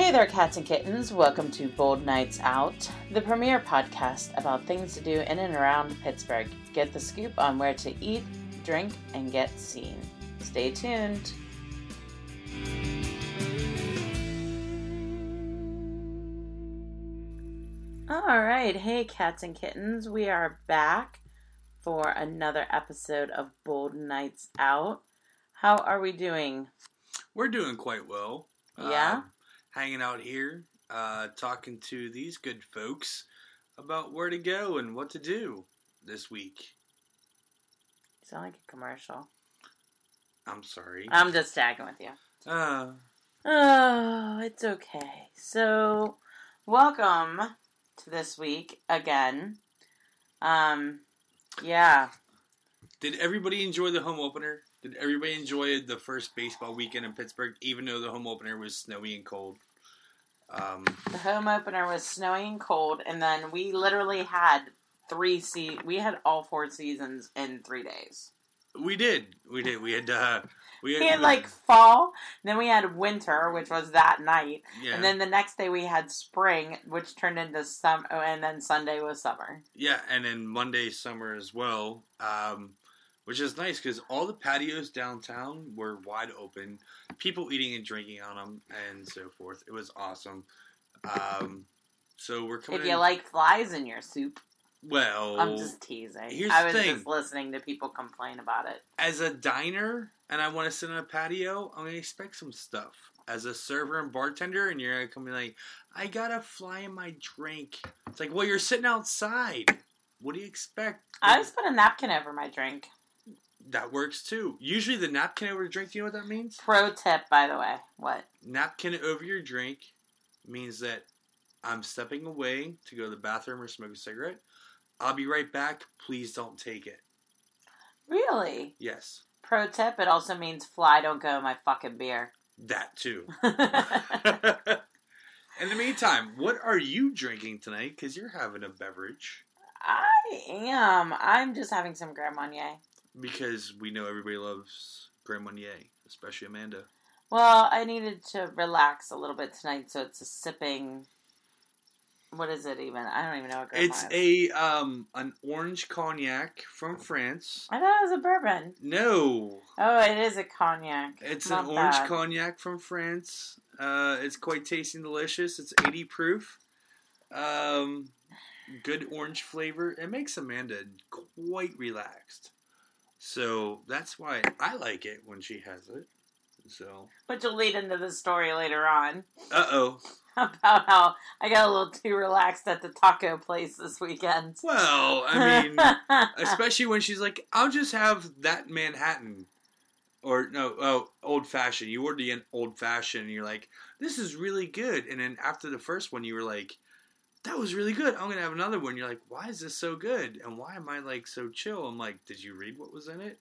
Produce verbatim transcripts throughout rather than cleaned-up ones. Hey there, cats and kittens. Welcome to Bold Nights Out, the premier podcast about things to do in and around Pittsburgh. Get the scoop on where to eat, drink, and get seen. Stay tuned. All right. Hey, cats and kittens. We are back for another episode of Bold Nights Out. How are we doing? We're doing quite well. Yeah? Um, hanging out here, uh, talking to these good folks about where to go and what to do this week. You sound like a commercial. I'm sorry. I'm just tagging with you. Uh, oh, it's okay. So, welcome to this week again. Um, yeah. Did everybody enjoy the home opener? Did everybody enjoy the first baseball weekend in Pittsburgh, even though the home opener was snowy and cold? Um, the home opener was snowy and cold, and then we literally had three se- We had all four seasons in three days. We did. We did. We had, uh, we had, we had like, fall, then we had winter, which was that night, yeah. And then the next day we had spring, which turned into summer, oh, and then Sunday was summer. Yeah, and then Monday, summer as well. Um... Which is nice because all the patios downtown were wide open, people eating and drinking on them, and so forth. It was awesome. Um, so we're coming. If you in... like flies in your soup, well, I'm just teasing. Here's I was the thing. Just listening to people complain about it. As a diner, and I want to sit on a patio, I'm gonna expect some stuff. As a server and bartender, and you're gonna come in like, I got a fly in my drink. It's like, well, you're sitting outside. What do you expect? I just put a napkin over my drink. That works, too. Usually the napkin over your drink, do you know what that means? Pro tip, by the way. What? Napkin over your drink means that I'm stepping away to go to the bathroom or smoke a cigarette. I'll be right back. Please don't take it. Really? Yes. Pro tip, it also means fly, don't go in my fucking beer. That, too. In the meantime, what are you drinking tonight? Because you're having a beverage. I am. I'm just having some Grand Marnier. Because we know everybody loves Grand Marnier, especially Amanda. Well, I needed to relax a little bit tonight, so it's a sipping. What is it even? I don't even know what Grand Marnier is. It's a um an orange cognac from France. I thought it was a bourbon. No. Oh, it is a cognac. It's Not an orange bad. cognac from France. Uh, it's quite tasty and delicious. It's eighty proof. Um, good orange flavor. It makes Amanda quite relaxed. So that's why I like it when she has it. So, but you'll lead into the story later on. Uh oh. About how I got a little too relaxed at the taco place this weekend. Well, I mean, especially when she's like, "I'll just have that Manhattan," or no, oh, old fashioned. You ordered an old fashioned, and you're like, "This is really good." And then after the first one, you were like, that was really good. I'm going to have another one. You're like, why is this so good? And why am I, like, so chill? I'm like, did you read what was in it?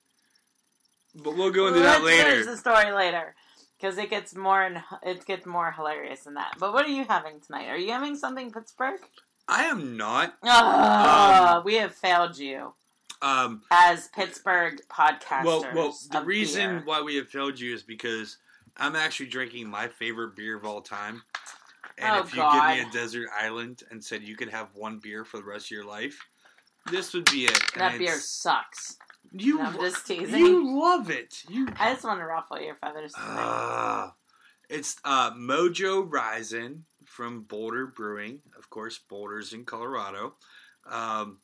But we'll go into that later. There's the story later. Because it gets more and it gets more hilarious than that. But what are you having tonight? Are you having something Pittsburgh? I am not. Oh, um, we have failed you. Um, as Pittsburgh podcasters. Well, well the reason beer. why we have failed you is because I'm actually drinking my favorite beer of all time. And oh, if you God. give me a desert island and said you could have one beer for the rest of your life, this would be it. That and beer sucks. You, I'm just teasing. You love it. You. I just want to ruffle your feathers tonight. Uh, it's uh, Mojo Rising from Boulder Brewing. Of course, Boulder's in Colorado. Um,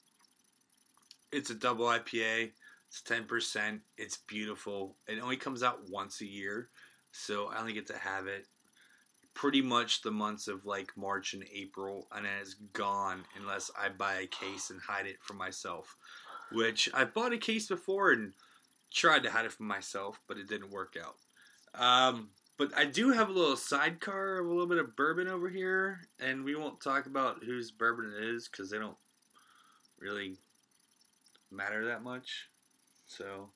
it's a double I P A. It's ten percent. It's beautiful. It only comes out once a year, so I only get to have it pretty much the months of like March and April, and it's gone unless I buy a case and hide it from myself, which I bought a case before and tried to hide it from myself, but it didn't work out. Um, but I do have a little sidecar of a little bit of bourbon over here, and we won't talk about whose bourbon it is because they don't really matter that much. So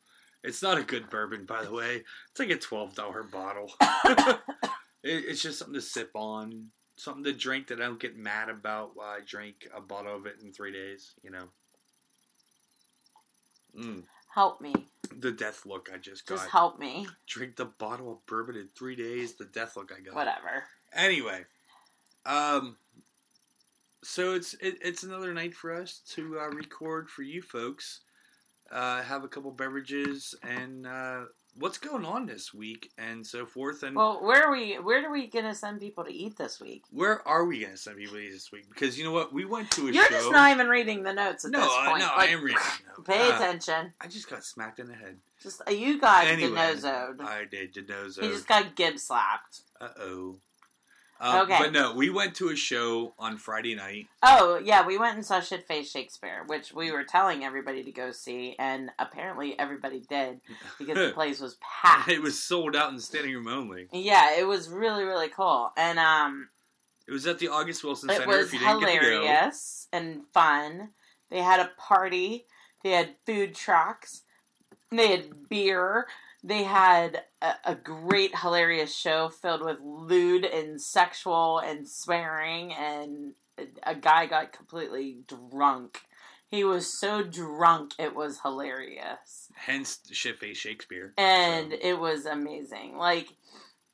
it's not a good bourbon, by the way. It's like a twelve dollar bottle. It's just something to sip on, something to drink that I don't get mad about while I drink a bottle of it in three days, you know. Mm. Help me. The death look I just got. Just help me. Drink the bottle of bourbon in three days. The death look I got. Whatever. Anyway. Um... So it's it, it's another night for us to uh, record for you folks, uh, have a couple beverages, and uh, what's going on this week, and so forth. And well, where are we? Where are we gonna send people to eat this week? Where are we gonna send people to eat this week? Because you know what, we went to a You're show. You're just not even reading the notes at no, this point. Uh, no, like, I am reading. No. Pay uh, attention. I just got smacked in the head. Just uh, you got anyway, genozoed. I did genozoed. You just got gib slapped. Uh oh. Um, okay. But no, we went to a show on Friday night. Oh, yeah, we went and saw Shit Face Shakespeare, which we were telling everybody to go see, and apparently everybody did, because the place was packed. It was sold out in standing room only. Yeah, it was really, really cool. And, um... It was at the August Wilson Center, if you didn't get to go. It was hilarious and fun. They had a party. They had food trucks. They had beer. They had a, a great, hilarious show filled with lewd and sexual and swearing, and a guy got completely drunk. He was so drunk, it was hilarious. Hence, Shit Face Shakespeare. And so. It was amazing. Like,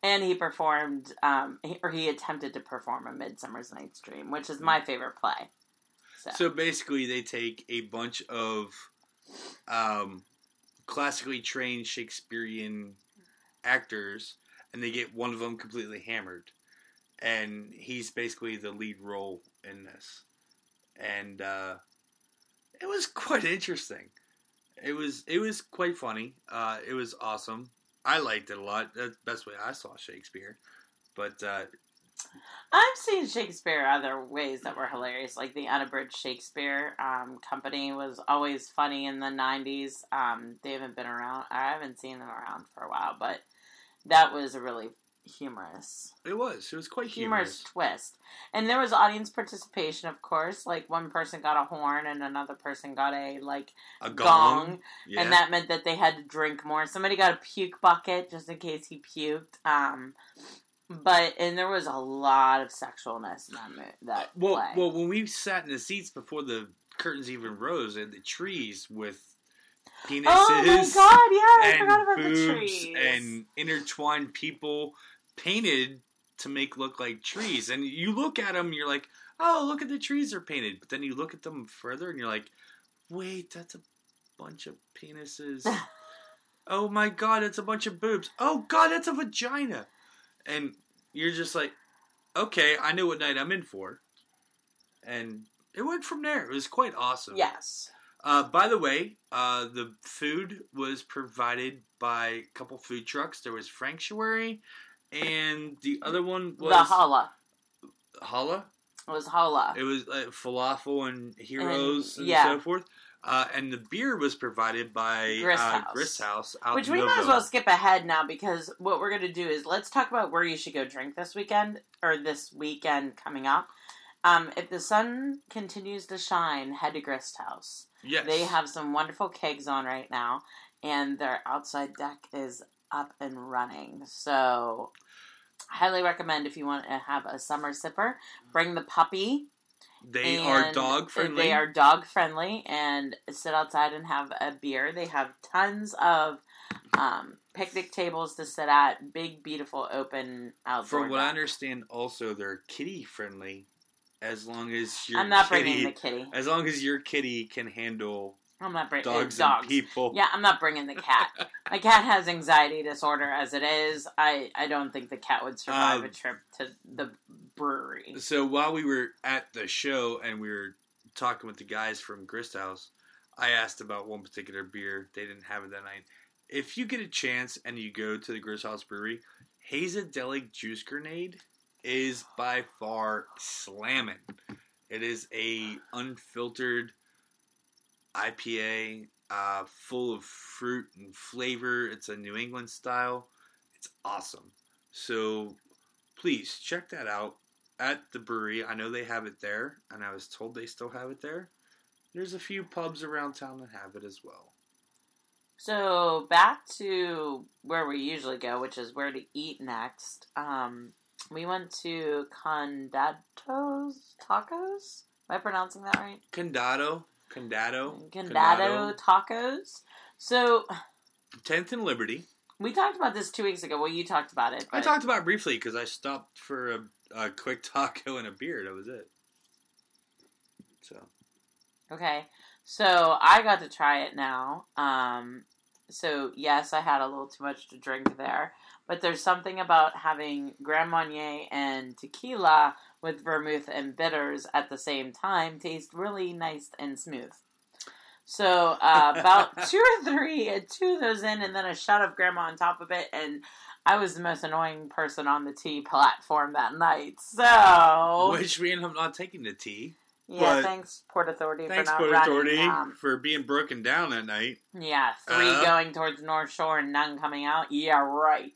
and he performed, um, he, or he attempted to perform A Midsummer Night's Dream, which is my favorite play. So, so basically, they take a bunch of... Um, classically trained Shakespearean actors, and they get one of them completely hammered. And he's basically the lead role in this. And uh, it was quite interesting. It was it was quite funny. Uh, it was awesome. I liked it a lot. That's the best way I saw Shakespeare. But uh, I've seen Shakespeare other ways that were hilarious, like the Unabridged Shakespeare um, Company was always funny in the nineties. Um, they haven't been around. I haven't seen them around for a while, but that was a really humorous. It was. It was quite humorous. Humorous twist. And there was audience participation, of course. Like, one person got a horn and another person got a, like, a gong. gong. Yeah. And that meant that they had to drink more. Somebody got a puke bucket just in case he puked. Um... But, and there was a lot of sexualness in that, that well, play. Well, when we sat in the seats before the curtains even rose, and the trees with penises. Oh my god, yeah, I forgot about the trees. And intertwined people painted to make look like trees. And you look at them, you're like, oh, look at the trees are painted. But then you look at them further, and you're like, wait, that's a bunch of penises. Oh my god, that's a bunch of boobs. Oh god, that's a vagina. And you're just like, okay, I know what night I'm in for. And it went from there. It was quite awesome. Yes. Uh, by the way, uh, the food was provided by a couple food trucks. There was Franktuary, and the other one was... The Hala. Hala? It was Hala. It was uh, falafel and heroes and, and yeah. so forth. Uh, and the beer was provided by Grist uh, House. Grist House out Which we Millvale. Might as well skip ahead now, because what we're going to do is let's talk about where you should go drink this weekend, or this weekend coming up. Um, if the sun continues to shine, head to Grist House. Yes. They have some wonderful kegs on right now, and their outside deck is up and running. So, highly recommend if you want to have a summer sipper, bring the puppy. They and are dog friendly. They are dog friendly, and sit outside and have a beer. They have tons of um, picnic tables to sit at. Big, beautiful, open outdoor. From what deck. I understand, also they're kitty friendly, as long as your I'm not kitty, bringing the kitty. As long as your kitty can handle. I'm not bringing dogs, dogs and people. Yeah, I'm not bringing the cat. My cat has anxiety disorder as it is. I, I don't think the cat would survive um, a trip to the brewery. So while we were at the show and we were talking with the guys from Grist House, I asked about one particular beer. They didn't have it that night. If you get a chance and you go to the Grist House Brewery, Hazadelic Juice Grenade is by far slamming. It is a unfiltered I P A, uh, full of fruit and flavor. It's a New England style. It's awesome. So please check that out at the brewery. I know they have it there, and I was told they still have it there. There's a few pubs around town that have it as well. So back to where we usually go, which is where to eat next. Um, we went to Condado Tacos. Am I pronouncing that right? Condado. Condado. Condado Tacos. So, tenth and Liberty. We talked about this two weeks ago. Well, you talked about it. But... I talked about it briefly because I stopped for a, a quick taco and a beer. That was it. So. Okay. So, I got to try it now. Um, so, yes, I had a little too much to drink there. But there's something about having Grand Marnier and tequila with vermouth and bitters at the same time taste really nice and smooth. So uh, about two or three, two of those in, and then a shot of grandma on top of it, and I was the most annoying person on the tea platform that night, so... Which we ended up not taking the tea. Yeah, thanks Port Authority thanks, for not Port Authority running, for being broken down that night. Yeah, three uh, going towards North Shore and none coming out. Yeah, right.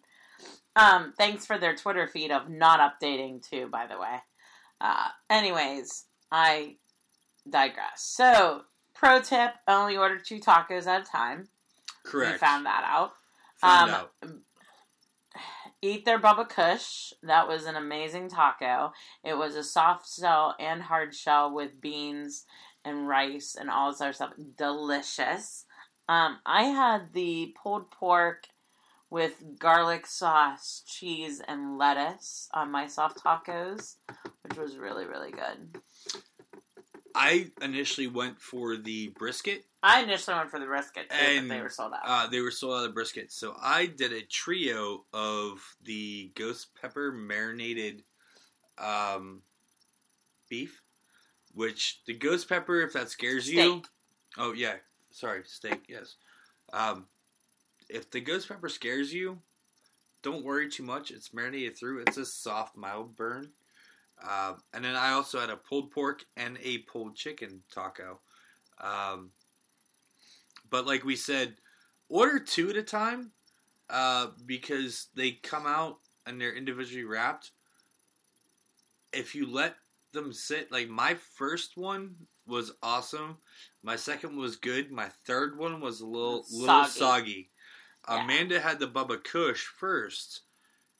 Um, thanks for their Twitter feed of not updating, too, by the way. Uh, anyways, I digress. So... Pro tip, only order two tacos at a time. Correct. We found that out. Found um, out. Eat their Bubba Kush. That was an amazing taco. It was a soft shell and hard shell with beans and rice and all this other stuff. Delicious. Um, I had the pulled pork with garlic sauce, cheese, and lettuce on my soft tacos, which was really, really good. I initially went for the brisket. I initially went for the brisket, too, and, but they were sold out. Uh, they were sold out of brisket. So I did a trio of the ghost pepper marinated um, beef, which the ghost pepper, if that scares steak. you... Oh, yeah. Sorry, steak, yes. Um, if the ghost pepper scares you, don't worry too much. It's marinated through. It's a soft, mild burn. Uh, and then I also had a pulled pork and a pulled chicken taco. Um, but like we said, order two at a time uh, because they come out and they're individually wrapped. If you let them sit, like my first one was awesome. My second was good. My third one was a little soggy. little soggy. Yeah. Amanda had the Bubba Kush first,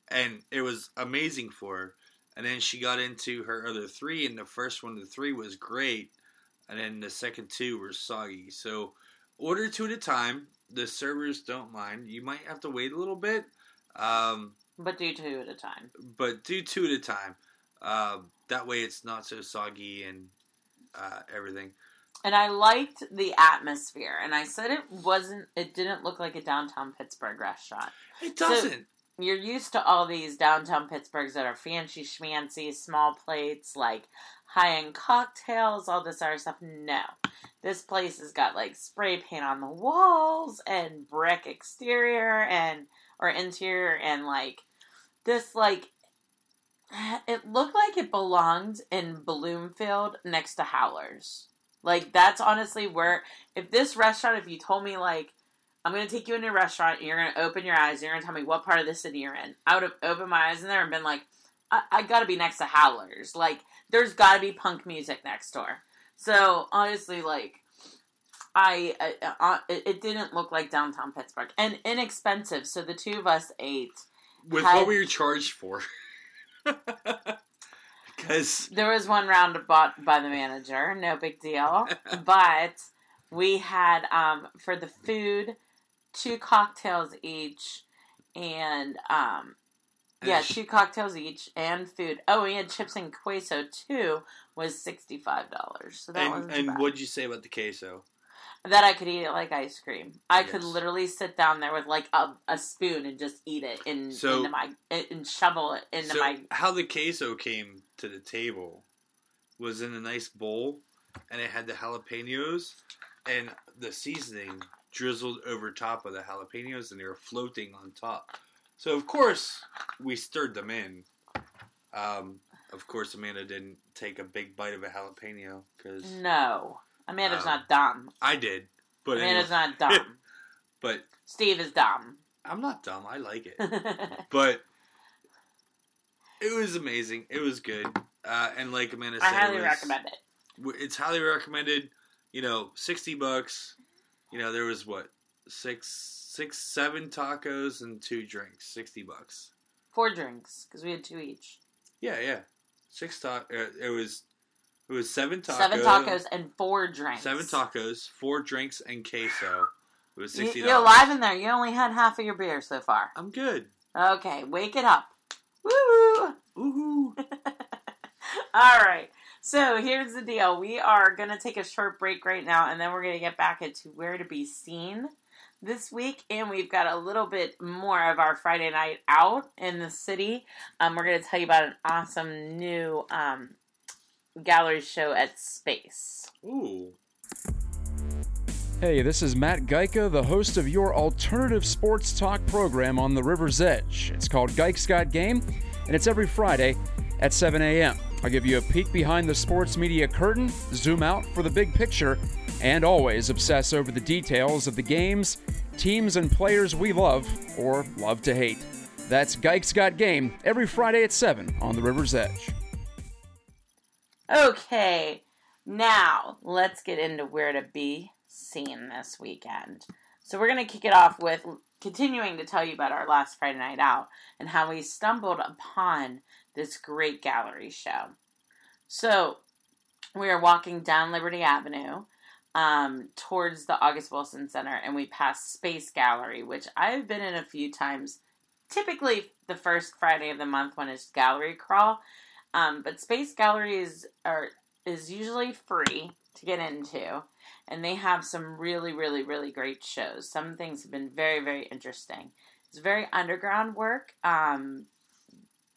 and it was amazing for her. And then she got into her other three, and the first one of the three was great. And then the second two were soggy. So, order two at a time. The servers don't mind. You might have to wait a little bit. Um, but do two at a time. But do two at a time. Uh, that way it's not so soggy and uh, everything. And I liked the atmosphere. And I said it wasn't, it didn't look like a downtown Pittsburgh restaurant. It doesn't. So, you're used to all these downtown Pittsburghs that are fancy schmancy, small plates, like high-end cocktails, all this other stuff. No. This place has got, like, spray paint on the walls and brick exterior and, or interior and, like, this, like, it looked like it belonged in Bloomfield next to Howler's. Like, that's honestly where, if this restaurant, if you told me, like, I'm going to take you into a restaurant, and you're going to open your eyes, and you're going to tell me what part of the city you're in. I would have opened my eyes in there and been like, I, I got to be next to Howler's. Like, there's got to be punk music next door. So, honestly, like, I, I, I it didn't look like downtown Pittsburgh. And inexpensive, so the two of us ate. With had, what we were charged for. Because there was one round bought by the manager, no big deal. But we had, um, for the food... Two cocktails each, and, um, yeah, two cocktails each, and food. Oh, we had chips and queso, too, was sixty-five dollars, so that wasn't bad. And what'd you say about the queso? That I could eat it like ice cream. I yes. could literally sit down there with, like, a, a spoon and just eat it in, so, into my, and shovel it into so my... How the queso came to the table was in a nice bowl, and it had the jalapenos and the seasoning drizzled over top of the jalapenos, and they were floating on top. So, of course, we stirred them in. Um, of course, Amanda didn't take a big bite of a jalapeno. Cause, no. Amanda's um, not dumb. I did. But Amanda's anyway. not dumb. But Steve is dumb. I'm not dumb. I like it. But it was amazing. It was good. Uh, and like Amanda said, I highly it was, recommend it. It's highly recommended. You know, sixty bucks. You know, there was, what, six, six, seven tacos and two drinks. sixty bucks. Four drinks, because we had two each. Yeah, yeah. Six tacos. Uh, it was it was seven tacos. Seven tacos and four drinks. Seven tacos, four drinks, and queso. It was sixty dollars. You're alive in there. You only had half of your beer so far. I'm good. Okay, wake it up. Woo-hoo. Woo-hoo. All right. So here's the deal. We are going to take a short break right now, and then we're going to get back into Where to Be Seen this week. And we've got a little bit more of our Friday night out in the city. Um, we're going to tell you about an awesome new um, gallery show at Space. Ooh. Hey, this is Matt Geica, the host of your alternative sports talk program on the River's Edge. It's called Geica's Got Game, and it's every Friday at seven a.m. I'll give you a peek behind the sports media curtain, zoom out for the big picture, and always obsess over the details of the games, teams, and players we love or love to hate. That's Geica's Got Game, every Friday at seven on the River's Edge. Okay, now let's get into Where to Be Seen this weekend. So we're going to kick it off with continuing to tell you about our last Friday night out and how we stumbled upon this great gallery show. So we are walking down Liberty Avenue um, towards the August Wilson Center, and we passed Space Gallery, which I've been in a few times, typically the first Friday of the month when it's gallery crawl. Um, but Space Gallery is, are, is usually free to get into. And they have some really, really, really great shows. Some things have been very, very interesting. It's very underground work. Um,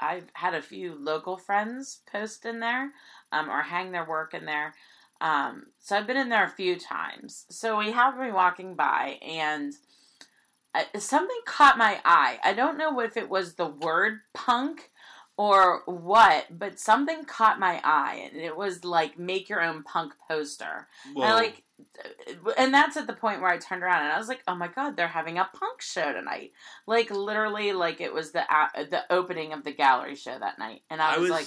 I've had a few local friends post in there um, or hang their work in there. Um, so I've been in there a few times. So we have me walking by, and I, something caught my eye. I don't know if it was the word punk or what, but something caught my eye, and it was like, make your own punk poster. Whoa. I like, and that's at the point where I turned around and I was like, oh my God, they're having a punk show tonight. Like literally, like it was the uh, the opening of the gallery show that night. And I was, I was like,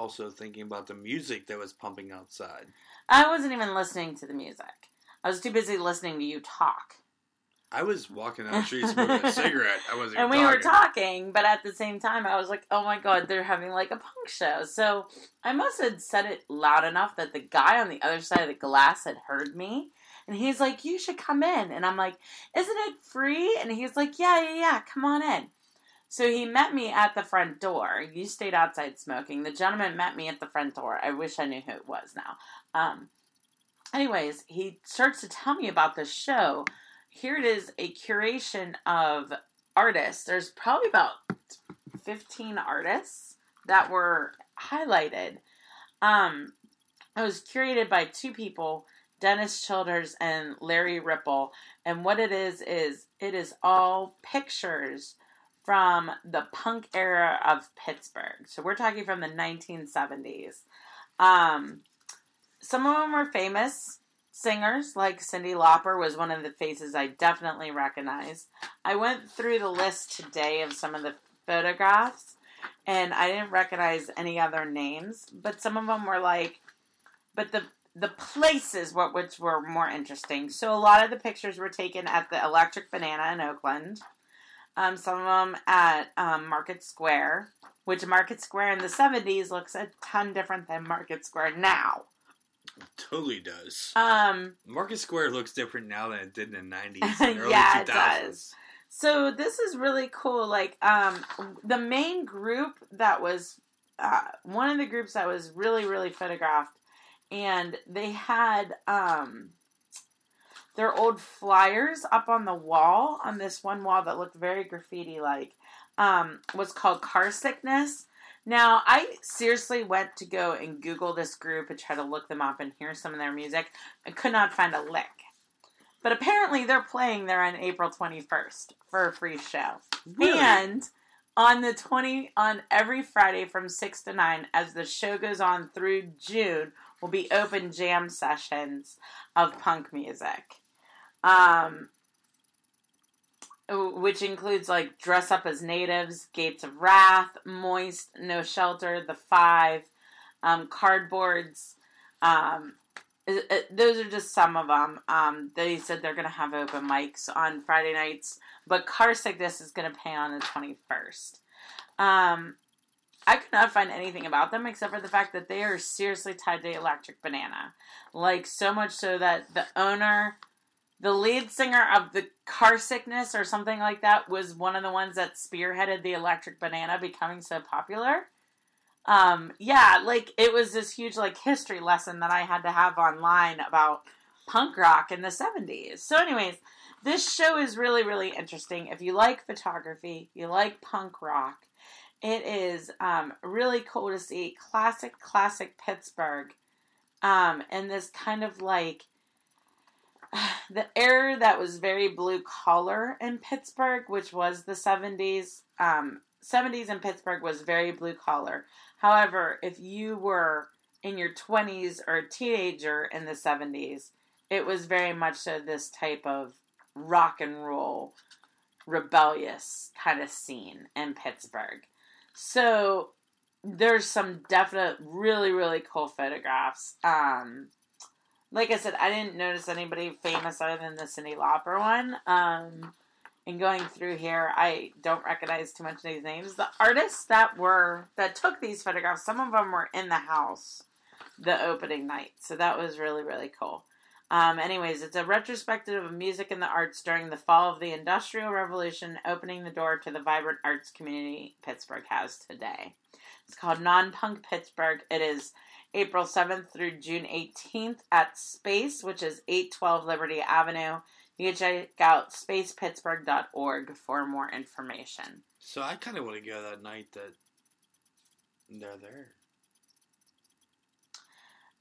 also thinking about the music that was pumping outside. I wasn't even listening to the music. I was too busy listening to you talk. I was walking down the street smoking a cigarette. I wasn't even And we talking. were talking, but at the same time, I was like, oh my God, they're having like a punk show. So I must have said it loud enough that the guy on the other side of the glass had heard me. And he's like, you should come in. And I'm like, isn't it free? And he's like, yeah, yeah, yeah, come on in. So he met me at the front door. You stayed outside smoking. The gentleman met me at the front door. I wish I knew who it was now. Um, anyways, he starts to tell me about the show. Here it is, a curation of artists. There's probably about fifteen artists that were highlighted. Um, it was curated by two people, Dennis Childers and Larry Ripple. And what it is, is it is all pictures from the punk era of Pittsburgh. So we're talking from the nineteen seventies. Um, some of them were famous singers, like Cyndi Lauper was one of the faces I definitely recognized. I went through the list today of some of the photographs, and I didn't recognize any other names, but some of them were like, but the the places what which were more interesting. So a lot of the pictures were taken at the Electric Banana in Oakland. Um, some of them at um, Market Square, which Market Square in the seventies looks a ton different than Market Square now. It totally does. Um, Market Square looks different now than it did in the nineties and early yeah, two thousands. It does. So this is really cool. Like, um, the main group that was, uh, one of the groups that was really, really photographed, and they had um, their old flyers up on the wall, on this one wall that looked very graffiti-like, um, was called Car Sickness. Now, I seriously went to go and Google this group and try to look them up and hear some of their music. I could not find a lick. But apparently they're playing there on April twenty-first for a free show. Really? And on the twentieth, on every Friday from six to nine, as the show goes on through June, will be open jam sessions of punk music. Um... Which includes, like, Dress Up as Natives, Gates of Wrath, Moist, No Shelter, The Five, um, Cardboards. Um, it, it, those are just some of them. Um, they said they're going to have open mics on Friday nights. But Car Sickness is going to pay on the twenty-first. Um, I could not find anything about them except for the fact that they are seriously tied to Electric Banana. Like, so much so that the owner The lead singer of the Car Sickness or something like that was one of the ones that spearheaded the Electric Banana becoming so popular. Um, yeah, like, it was this huge, like, history lesson that I had to have online about punk rock in the seventies. So anyways, this show is really, really interesting. If you like photography, you like punk rock, it is um, really cool to see classic, classic Pittsburgh um, and this kind of, like, the era that was very blue-collar in Pittsburgh, which was the seventies. Um, seventies in Pittsburgh was very blue-collar. However, if you were in your twenties or a teenager in the seventies, it was very much so this type of rock and roll, rebellious kind of scene in Pittsburgh. So there's some definite really, really cool photographs. Um... Like I said, I didn't notice anybody famous other than the Cyndi Lauper one. Um, and going through here, I don't recognize too much of these names. The artists that were that took these photographs, some of them were in the house the opening night. So that was really, really cool. Um, anyways, it's a retrospective of music and the arts during the fall of the Industrial Revolution, opening the door to the vibrant arts community Pittsburgh has today. It's called Non-Punk Pittsburgh. It is April seventh through June eighteenth at Space, which is eight twelve Liberty Avenue. You can check out space pittsburgh dot org for more information. So I kind of want to go that night that they're there.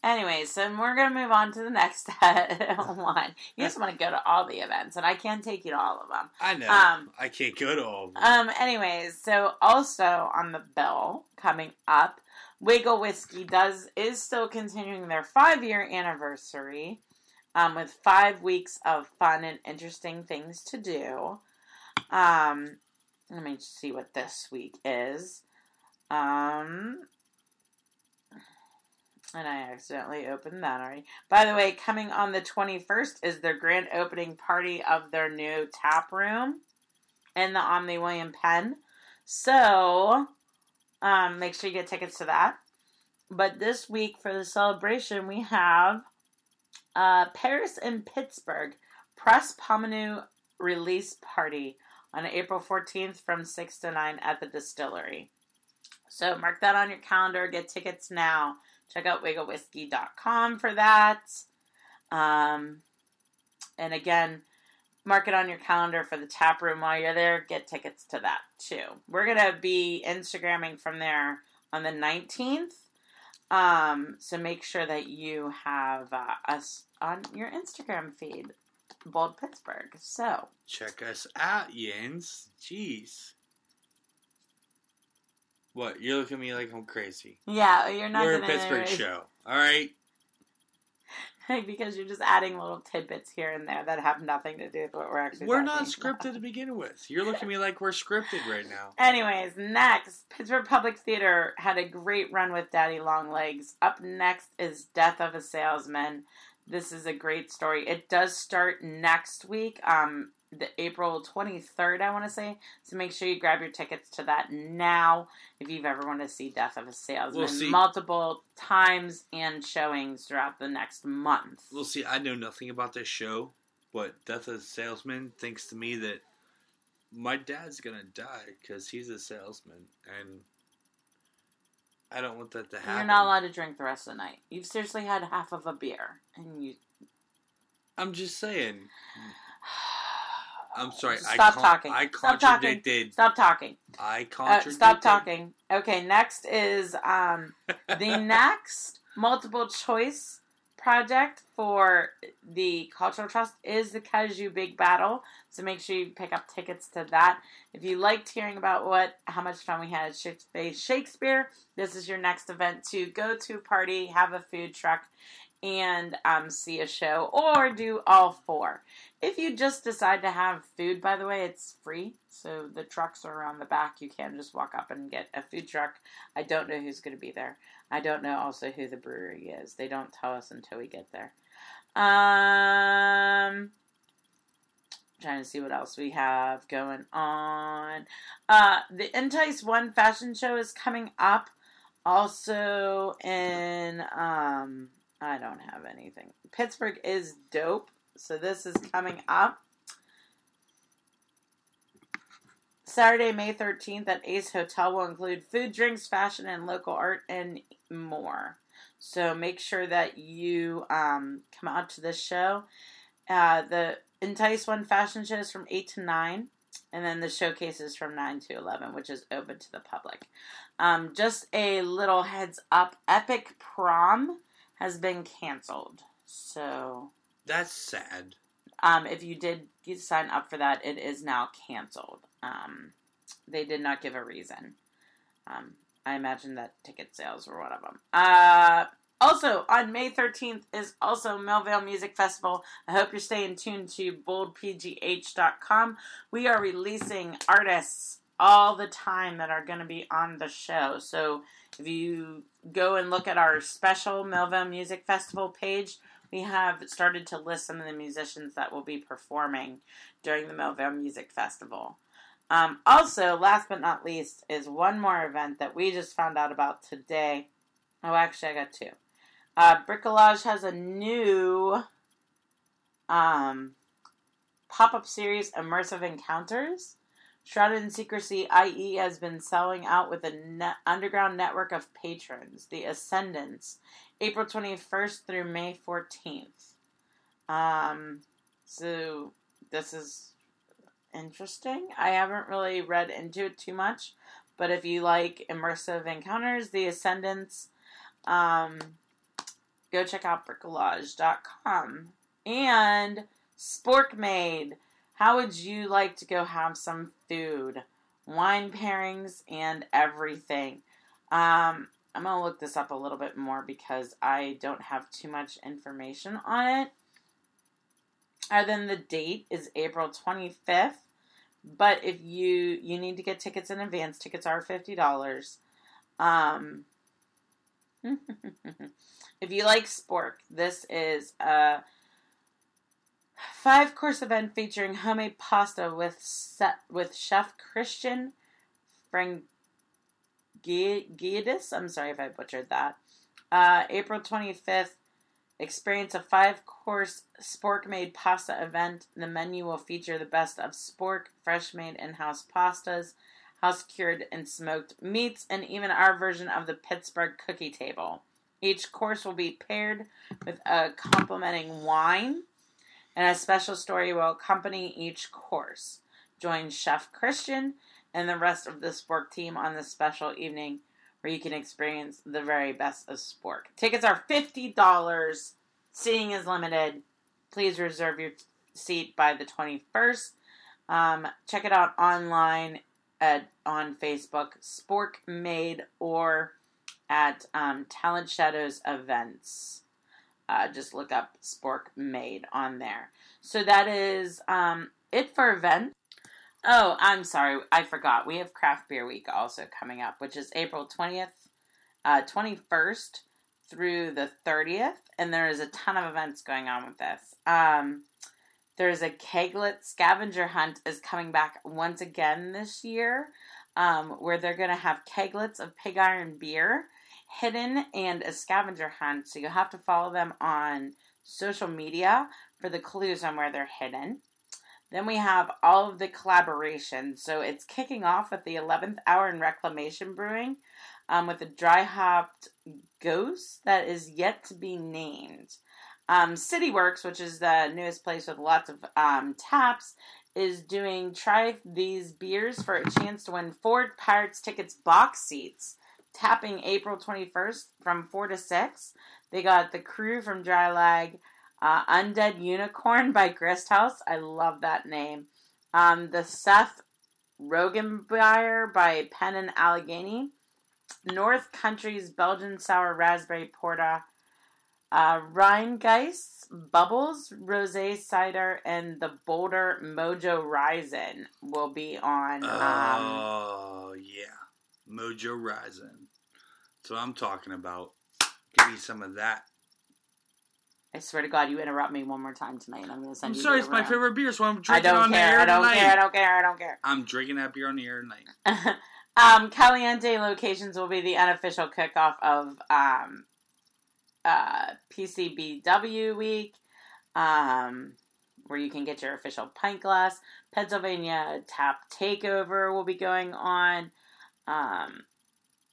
Anyway, so we're going to move on to the next one. You just want to go to all the events, and I can't take you to all of them. I know. Um, I can't go to all of them. Um, anyways, so also on the bill coming up, Wiggle Whiskey does is still continuing their five-year anniversary um, with five weeks of fun and interesting things to do. Um, let me see what this week is. Um, and I accidentally opened that already. By the way, coming on the twenty-first is their grand opening party of their new tap room in the Omni William Penn. So Um, make sure you get tickets to that. But this week for the celebration, we have uh, Paris and Pittsburgh Press Pomenu Release Party on April fourteenth from six to nine at the distillery. So mark that on your calendar. Get tickets now. Check out wiggle whiskey dot com for that. Um, and again, mark it on your calendar for the tap room while you're there. Get tickets to that, too. We're going to be Instagramming from there on the nineteenth. Um, so make sure that you have uh, us on your Instagram feed, Bold Pittsburgh. So check us out, Yens. Jeez. What? You're looking at me like I'm crazy. Yeah, you're not going to. We're gonna a Pittsburgh anyways. Show. All right. Because you're just adding little tidbits here and there that have nothing to do with what we're actually We're not scripted about. To begin with. You're looking at me like we're scripted right now. Anyways, next, Pittsburgh Public Theater had a great run with Daddy Long Legs. Up next is Death of a Salesman. This is a great story. It does start next week, um, the April twenty-third, I want to say. So make sure you grab your tickets to that now if you've ever wanted to see Death of a Salesman. We'll see. Multiple times and showings throughout the next month. We'll see. I know nothing about this show, but Death of a Salesman thinks to me that my dad's going to die because he's a salesman, and I don't want that to happen. You're not allowed to drink the rest of the night. You've seriously had half of a beer, and you... I'm just saying... I'm sorry. Stop I con- talking. I contradicted. Stop talking. Stop talking. I contradicted. Uh, stop talking. Okay, next is um, the next multiple choice project for the Cultural Trust is the Kaju Big Battle. So make sure you pick up tickets to that. If you liked hearing about what how much fun we had at Shit Face Shakespeare, this is your next event to go to, party, have a food truck, and um, see a show, or do all four. If you just decide to have food, by the way, it's free, so the trucks are around the back. You can just walk up and get a food truck. I don't know who's going to be there. I don't know also who the brewery is. They don't tell us until we get there. Um, trying to see what else we have going on. Uh, the Entice One Fashion Show is coming up also in... Um, I don't have anything. Pittsburgh is dope. So this is coming up Saturday, May thirteenth at Ace Hotel. Will include food, drinks, fashion, and local art, and more. So make sure that you um, come out to this show. Uh, the Entice One Fashion Show is from eight to nine. And then the showcase is from nine to eleven, which is open to the public. Um, just a little heads up. Epic Prom has been canceled. So that's sad. Um, if you did sign up for that, it is now canceled. Um, they did not give a reason. Um, I imagine that ticket sales were one of them. Uh, also, on May thirteenth is also Millvale Music Festival. I hope you're staying tuned to bold p g h dot com. We are releasing artists all the time that are going to be on the show. So if you go and look at our special Millvale Music Festival page, we have started to list some of the musicians that will be performing during the Millvale Music Festival. Um, also, last but not least, is one more event that we just found out about today. Oh, actually, I got two. Uh, Bricolage has a new um, pop-up series, Immersive Encounters. Shrouded in Secrecy, I E has been selling out with an ne- underground network of patrons. The Ascendants, April twenty-first through May fourteenth. Um, so, this is interesting. I haven't really read into it too much, but if you like Immersive Encounters, The Ascendants, um, go check out bricolage dot com. And Sporkmade. How would you like to go have some food? Wine pairings and everything. Um, I'm going to look this up a little bit more because I don't have too much information on it. Other than the date is April twenty-fifth. But if you, you need to get tickets in advance. Tickets are fifty dollars. Um, if you like Spork, this is a five-course event featuring homemade pasta with set, with Chef Christian Frangiadis. I'm sorry if I butchered that. Uh, April twenty-fifth. Experience a five-course Spork-made pasta event. The menu will feature the best of Spork, fresh-made in-house pastas, house-cured and smoked meats, and even our version of the Pittsburgh cookie table. Each course will be paired with a complementing wine, and a special story will accompany each course. Join Chef Christian and the rest of the Spork team on this special evening, where you can experience the very best of Spork. Tickets are fifty dollars. Seating is limited. Please reserve your seat by the twenty-first. Um, check it out online at on Facebook, Sporkmade, or at um, Talent Shadows Events. Uh, just look up Sporkmade on there. So that is um, it for events. Oh, I'm sorry. I forgot. We have Craft Beer Week also coming up, which is April twentieth, uh, twenty-first through the thirtieth. And there is a ton of events going on with this. Um, there's a Keglet scavenger hunt is coming back once again this year, um, where they're going to have keglets of pig iron beer hidden and a scavenger hunt. So you'll have to follow them on social media for the clues on where they're hidden. Then we have all of the collaborations. So it's kicking off at the eleventh Hour in Reclamation Brewing um, with a dry-hopped ghost that is yet to be named. Um, City Works, which is the newest place with lots of um, taps, is doing Try These Beers for a chance to win four Pirates Tickets box seats, tapping April twenty-first from four to six. They got The Crew from Dry Lag, Uh, Undead Unicorn by Grist House. I love that name. Um, the Seth Rogenbier by Penn and Allegheny. North Country's Belgian Sour Raspberry Porter. Uh, Rheingeist, Bubbles, Rosé Cider, and the Boulder Mojo Rising will be on. Um, oh, yeah. Mojo Rising. That's what I'm talking about. Give me some of that. I swear to God, you interrupt me one more time tonight, and I'm going to send I'm you. I'm sorry, it's around. My favorite beer, so I'm drinking it on care, the air I don't tonight. Care, I don't care, I don't care. I'm drinking that beer on the air tonight. um, Caliente locations will be the unofficial kickoff of um, uh, P C B W week. Um, where you can get your official pint glass. Pennsylvania Tap Takeover will be going on. Um,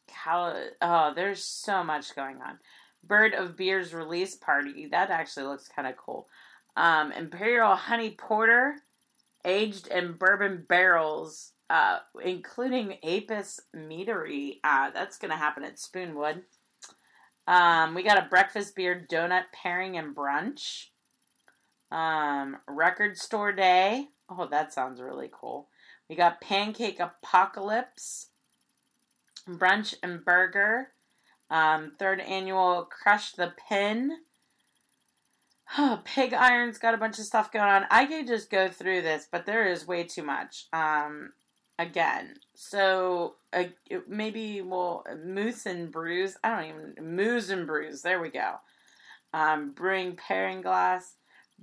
Cal- oh, there's so much going on. Bird of Beer's release party. That actually looks kind of cool. Um, Imperial Honey Porter, aged in bourbon barrels, uh, including Apis Meadery. Uh, that's going to happen at Spoonwood. Um, we got a breakfast beer donut pairing and brunch. Um, Record Store Day. Oh, that sounds really cool. We got Pancake Apocalypse. Brunch and Burger. Um, third annual Crush the Pin. Oh, Pig Iron's got a bunch of stuff going on. I could just go through this, but there is way too much. Um, again, so uh, maybe we'll Moose and Brews. I don't even Moose and Brews. There we go. Um, brewing pairing glass.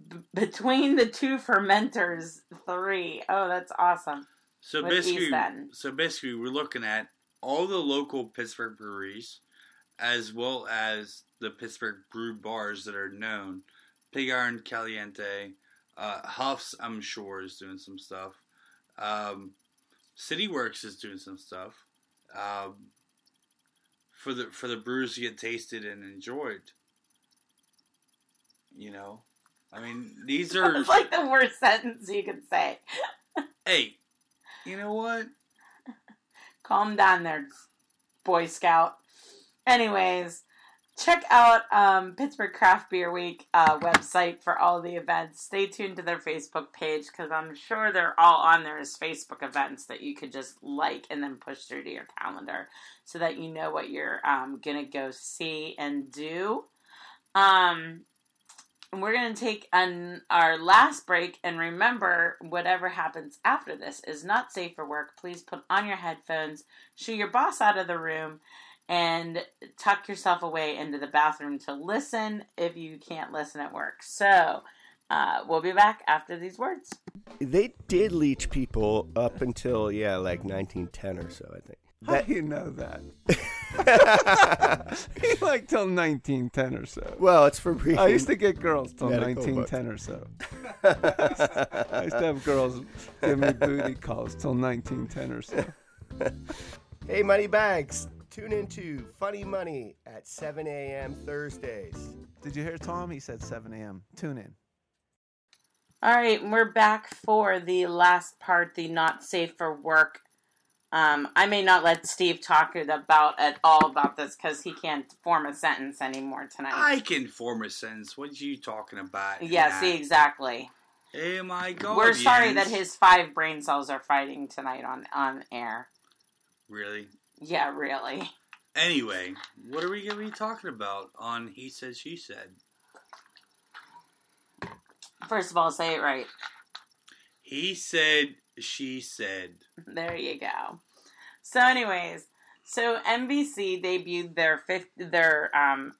B- between the two fermenters, three. Oh, that's awesome. So With basically, so basically, we're looking at all the local Pittsburgh breweries, as well as the Pittsburgh brew bars that are known. Pig Iron, Caliente, uh, Huff's, I'm sure, is doing some stuff. Um, City Works is doing some stuff um, for the for the brews to get tasted and enjoyed. You know, I mean, these are That's like the worst sentence you could say. Hey, you know what? Calm down, there, Boy Scout. Anyways, check out um, Pittsburgh Craft Beer Week uh, website for all the events. Stay tuned to their Facebook page because I'm sure they're all on there as Facebook events that you could just like and then push through to your calendar so that you know what you're um, going to go see and do. Um, we're going to take an, our last break, and remember, whatever happens after this is not safe for work. Please put on your headphones, shoo your boss out of the room, and tuck yourself away into the bathroom to listen if you can't listen at work. So, uh, we'll be back after these words. They did leech people up until, yeah, like nineteen ten or so, I think. How that, do you know that? Like till nineteen ten or so. Well, it's for real. I used to get girls till nineteen ten or so. I, used to, I used to have girls give me booty calls till nineteen ten or so. Hey, Money Bags. Tune into Funny Money at seven a.m. Thursdays. Did you hear Tom? He said seven a.m. Tune in. All right, we're back for the last part, the not safe for work. Um, I may not let Steve talk about at all about this because he can't form a sentence anymore tonight. I can form a sentence. What are you talking about? Yeah, tonight? See, exactly. Oh, my God. We're sorry that his five brain cells are fighting tonight on, on air. Really? Yeah, really. Anyway, what are we going to be talking about on He Said, She Said? First of all, say it right. He said, she said. There you go. So anyways, so N B C debuted their fifth, their um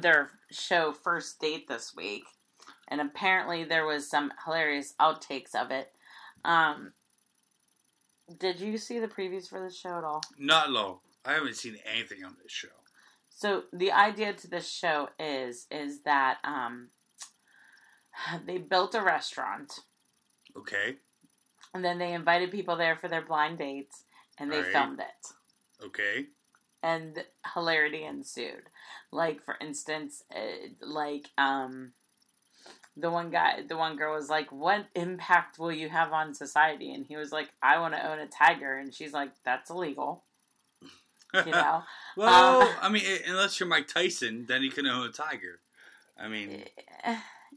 their show First Date this week. And apparently there was some hilarious outtakes of it. Um Did you see the previews for this show at all? Not at all. I haven't seen anything on this show. So the idea to this show is is that um, they built a restaurant. Okay. And then they invited people there for their blind dates, and they all right. filmed it. Okay. And hilarity ensued. Like, for instance, uh, like... um. The one guy, the one girl was like, what impact will you have on society? And he was like, I want to own a tiger. And she's like, that's illegal. You know? well, um, I mean, unless you're Mike Tyson, then he can own a tiger. I mean.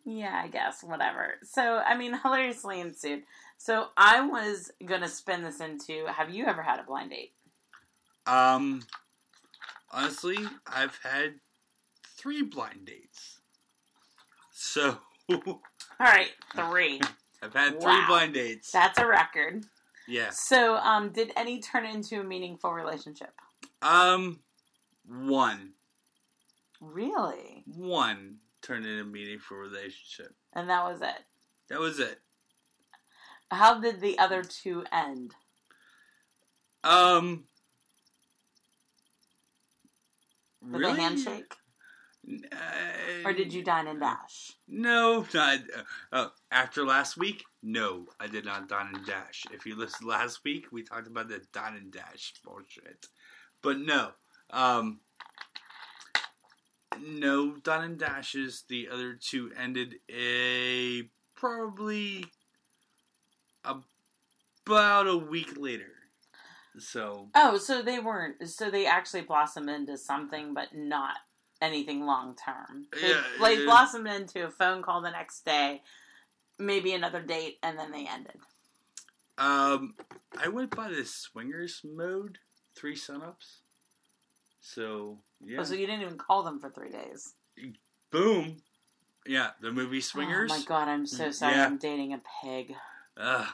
Yeah, I guess. Whatever. So, I mean, hilariously ensued. So, I was going to spin this into, have you ever had a blind date? Um, honestly, I've had three blind dates. So. All right, three. I've had three wow. blind dates. That's a record. Yeah. So, um, did any turn into a meaningful relationship? Um, one. Really? One turned into a meaningful relationship. And that was it? That was it. How did the other two end? Um. With really? A handshake? Uh, or did you dine and dash? No. Not, uh, after last week, no, I did not dine and dash. If you listened last week, we talked about the dine and dash bullshit. But no. Um, no dine and dashes. The other two ended a probably about a week later. So. Oh, so they weren't. So they actually blossomed into something, but not anything long term. They, yeah, like yeah. blossomed into a phone call the next day, maybe another date, and then they ended. Um, I went by the swingers mode, three sunups. So yeah. Oh, so you didn't even call them for three days. Boom. Yeah, the movie Swingers. Oh my god, I'm so sorry. Yeah. I'm dating a pig. Ugh.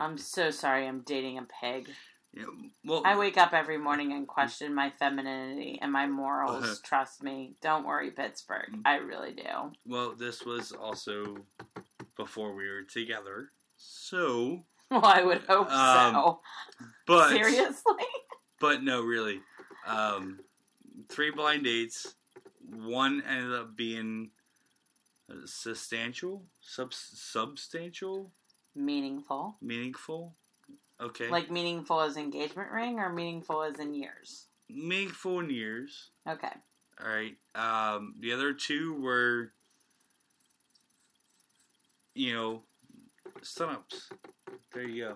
I'm so sorry. I'm dating a pig. Yeah, well, I wake up every morning and question my femininity and my morals. Uh, Trust me. Don't worry, Pittsburgh. I really do. Well, this was also before we were together, so... Well, I would hope um, so. But seriously? But no, really. Um, three blind dates. One ended up being substantial? Sub- substantial? Meaningful. Meaningful? Okay. Like meaningful as engagement ring or meaningful as in years? Meaningful in years. Okay. All right. Um, the other two were, you know, sun-ups. There you go.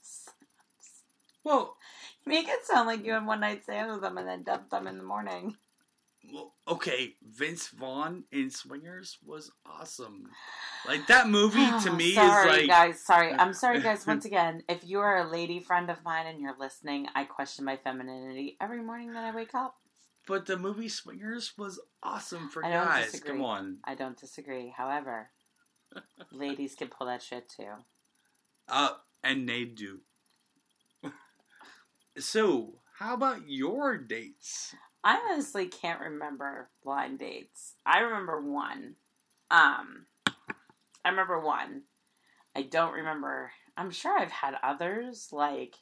Sun-ups. Well. You make it sound like you had one night stand with them and then dumped them in the morning. Well, okay, Vince Vaughn in Swingers was awesome. Like, that movie to oh, me sorry, is like... Sorry, guys. Sorry. I'm sorry, guys. Once again, if you are a lady friend of mine and you're listening, I question my femininity every morning that I wake up. But the movie Swingers was awesome for I don't guys. Disagree. Come on. I don't disagree. However, ladies can pull that shit, too. Uh, and they do. So, how about your dates? I honestly can't remember blind dates. I remember one. Um, I remember one. I don't remember. I'm sure I've had others. Like,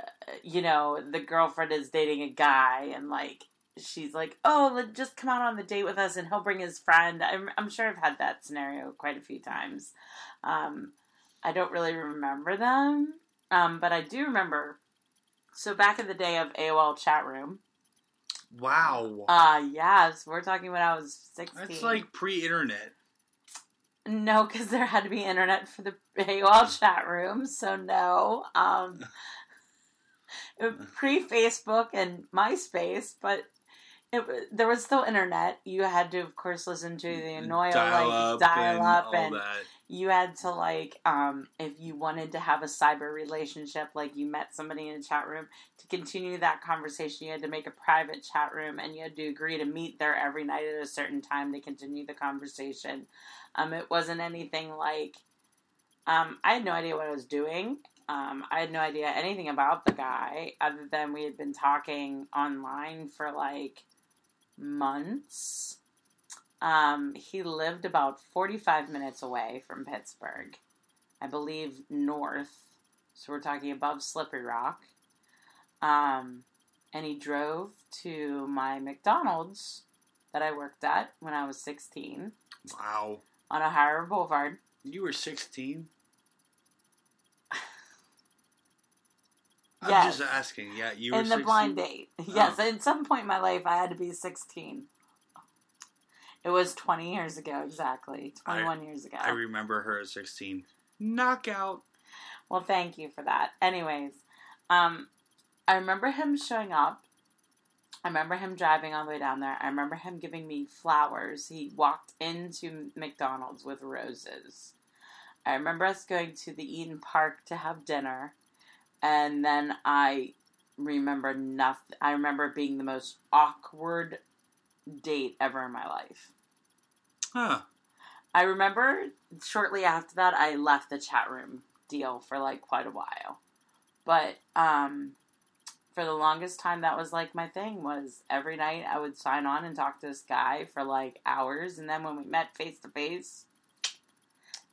uh, you know, the girlfriend is dating a guy and, like, she's like, oh, just come out on the date with us and he'll bring his friend. I'm, I'm sure I've had that scenario quite a few times. Um, I don't really remember them. Um, but I do remember... So back in the day of A O L chat room. Wow. Uh, yes, we're talking when I was sixteen. That's like pre-internet. No, because there had to be internet for the A O L chat room, so no. Um, pre-Facebook and MySpace, but it, there was still internet. You had to, of course, listen to the annoying dial-up, like, dial-up and, and all that. You had to, like, um, if you wanted to have a cyber relationship, like you met somebody in a chat room, to continue that conversation, you had to make a private chat room, and you had to agree to meet there every night at a certain time to continue the conversation. Um, it wasn't anything like, um, I had no idea what I was doing. Um, I had no idea anything about the guy, other than we had been talking online for, like, months. Um, he lived about forty-five minutes away from Pittsburgh. I believe north. So we're talking above Slippery Rock. Um, and he drove to my McDonald's that I worked at when I was sixteen. Wow. On O'Hara Boulevard. You were sixteen? I'm yes. just asking. Yeah, you were in the sixteen? Blind date. Oh. Yes, at some point in my life I had to be sixteen. It was twenty years ago, exactly. twenty-one I, years ago. I remember her at sixteen. Knockout. Well, thank you for that. Anyways, um, I remember him showing up. I remember him driving all the way down there. I remember him giving me flowers. He walked into McDonald's with roses. I remember us going to the Eden Park to have dinner. And then I remember nothing. I remember it being the most awkward date ever in my life. Huh. I remember shortly after that I left the chat room deal for like quite a while. But um for the longest time that was like my thing was every night I would sign on and talk to this guy for like hours, and then when we met face to face,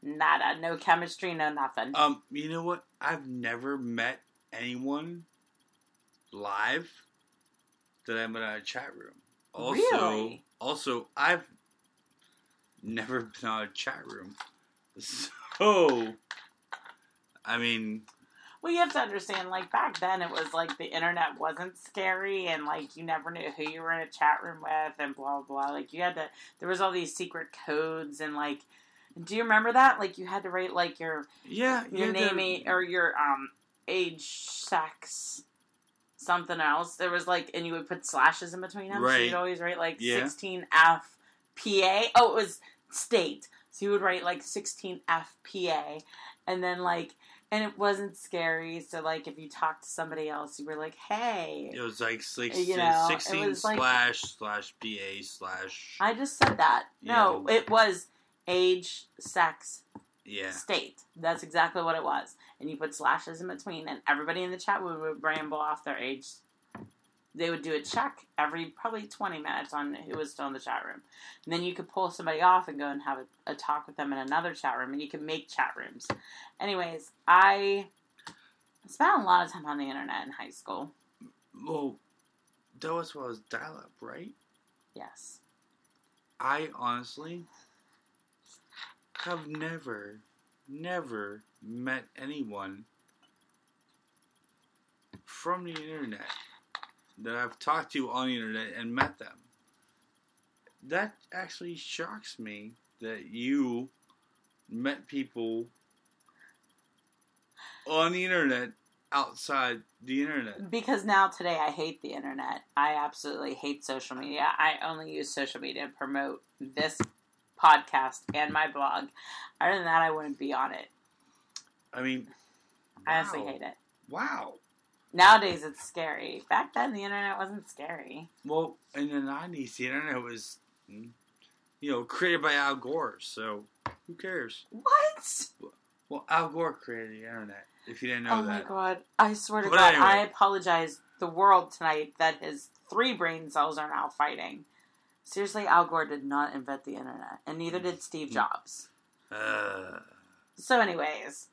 nada, no chemistry, no nothing. Um, you know what? I've never met anyone live that I met in a chat room. Also, really? Also, I've never been on a chat room. So, I mean... Well, you have to understand, like, back then it was, like, the internet wasn't scary, and, like, you never knew who you were in a chat room with, and blah, blah, blah. Like, you had to... There was all these secret codes, and, like... Do you remember that? Like, you had to write, like, your... Yeah. Your name, to... or your, um, age, sex... something else. There was like, and you would put slashes in between them. Right. So you'd always write like yeah. sixteen F P A. Oh, it was state. So you would write like sixteen F P A. And then like, and it wasn't scary. So like, if you talked to somebody else, you were like, hey. It was like six, you know, sixteen was like, slash slash P A slash. I just said that. No, yeah. It was age, sex, yeah, state. That's exactly what it was. And you put slashes in between, and everybody in the chat room would ramble off their age. They would do a check every probably twenty minutes on who was still in the chat room. And then you could pull somebody off and go and have a, a talk with them in another chat room, and you could make chat rooms. Anyways, I spent a lot of time on the internet in high school. Well, that was what was dial-up, right? Yes. I honestly... I've never, never met anyone from the internet that I've talked to on the internet and met them. That actually shocks me that you met people on the internet outside the internet. Because now today I hate the internet. I absolutely hate social media. I only use social media to promote this podcast and my blog. Other than that, I wouldn't be on it. I mean, wow. I honestly hate it. Wow. Nowadays, it's scary. Back then, the internet wasn't scary. Well, in the nineties, the internet was, you know, created by Al Gore, so who cares? What? Well, Al Gore created the internet, if you didn't know oh that. Oh my god. I swear to but god, anyway. I apologize the world tonight that his three brain cells are now fighting. Seriously, Al Gore did not invent the internet, and neither did Steve Jobs. Uh. So anyways,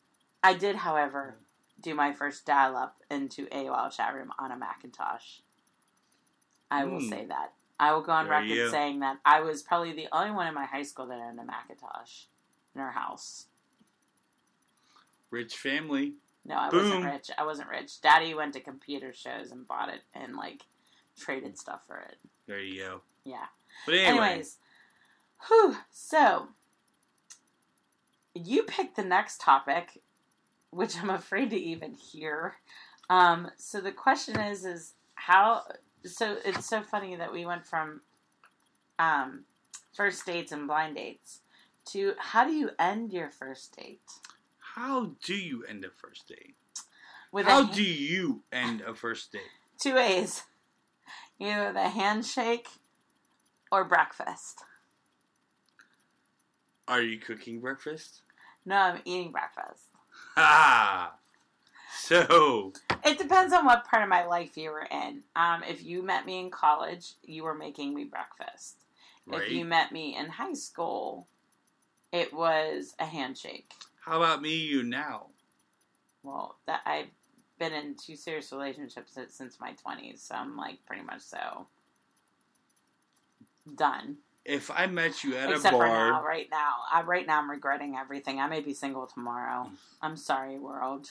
I did, however, do my first dial-up into A O L chat room on a Macintosh. I mm. will say that. I will go on there record you. saying that I was probably the only one in my high school that owned a Macintosh in our house. Rich family. No, I Boom. wasn't rich. I wasn't rich. Daddy went to computer shows and bought it and, like, traded stuff for it. There you go. Yeah. But anyway. Anyways, whew, so, you picked the next topic, which I'm afraid to even hear. Um, so the question is, is how, so it's so funny that we went from um, first dates and blind dates to how do you end your first date? How do you end a first date? With how a, do you end a first date? Two ways. Either the handshake... or breakfast. Are you cooking breakfast? No, I'm eating breakfast. Ah! So... It depends on what part of my life you were in. Um, if you met me in college, you were making me breakfast. Right. If you met me in high school, it was a handshake. How about me, you now? Well, that I've been in two serious relationships since my twenties, so I'm like pretty much so... done. If I met you at Except a bar... Except for now, right now. I, right now I'm regretting everything. I may be single tomorrow. I'm sorry, world.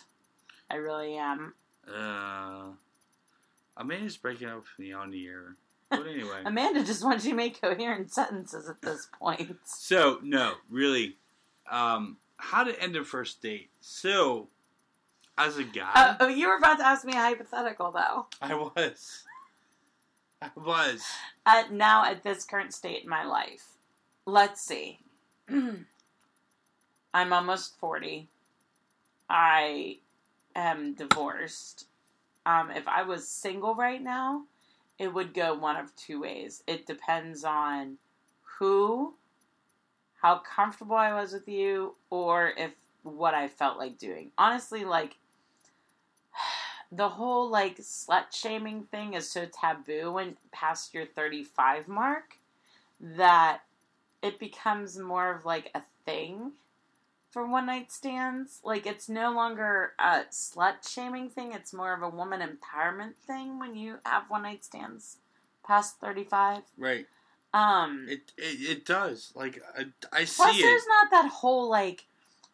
I really am. Uh, Amanda's breaking up with me on the air. But anyway. Amanda just wants you to make coherent sentences at this point. So, no, really. Um, how to end a first date. So, as a guy... Uh, oh, you were about to ask me a hypothetical, though. I was. I was. Uh, now, at this current state in my life, let's see. I'm almost forty. I am divorced. Um, if I was single right now, it would go one of two ways. It depends on who, how comfortable I was with you, or if what I felt like doing. Honestly, like... The whole, like, slut-shaming thing is so taboo when past your thirty-five mark that it becomes more of, like, a thing for one-night stands. Like, it's no longer a slut-shaming thing. It's more of a woman empowerment thing when you have one-night stands past thirty-five. Right. Um, it, it it does. Like, I, I see it. Plus, there's not that whole, like,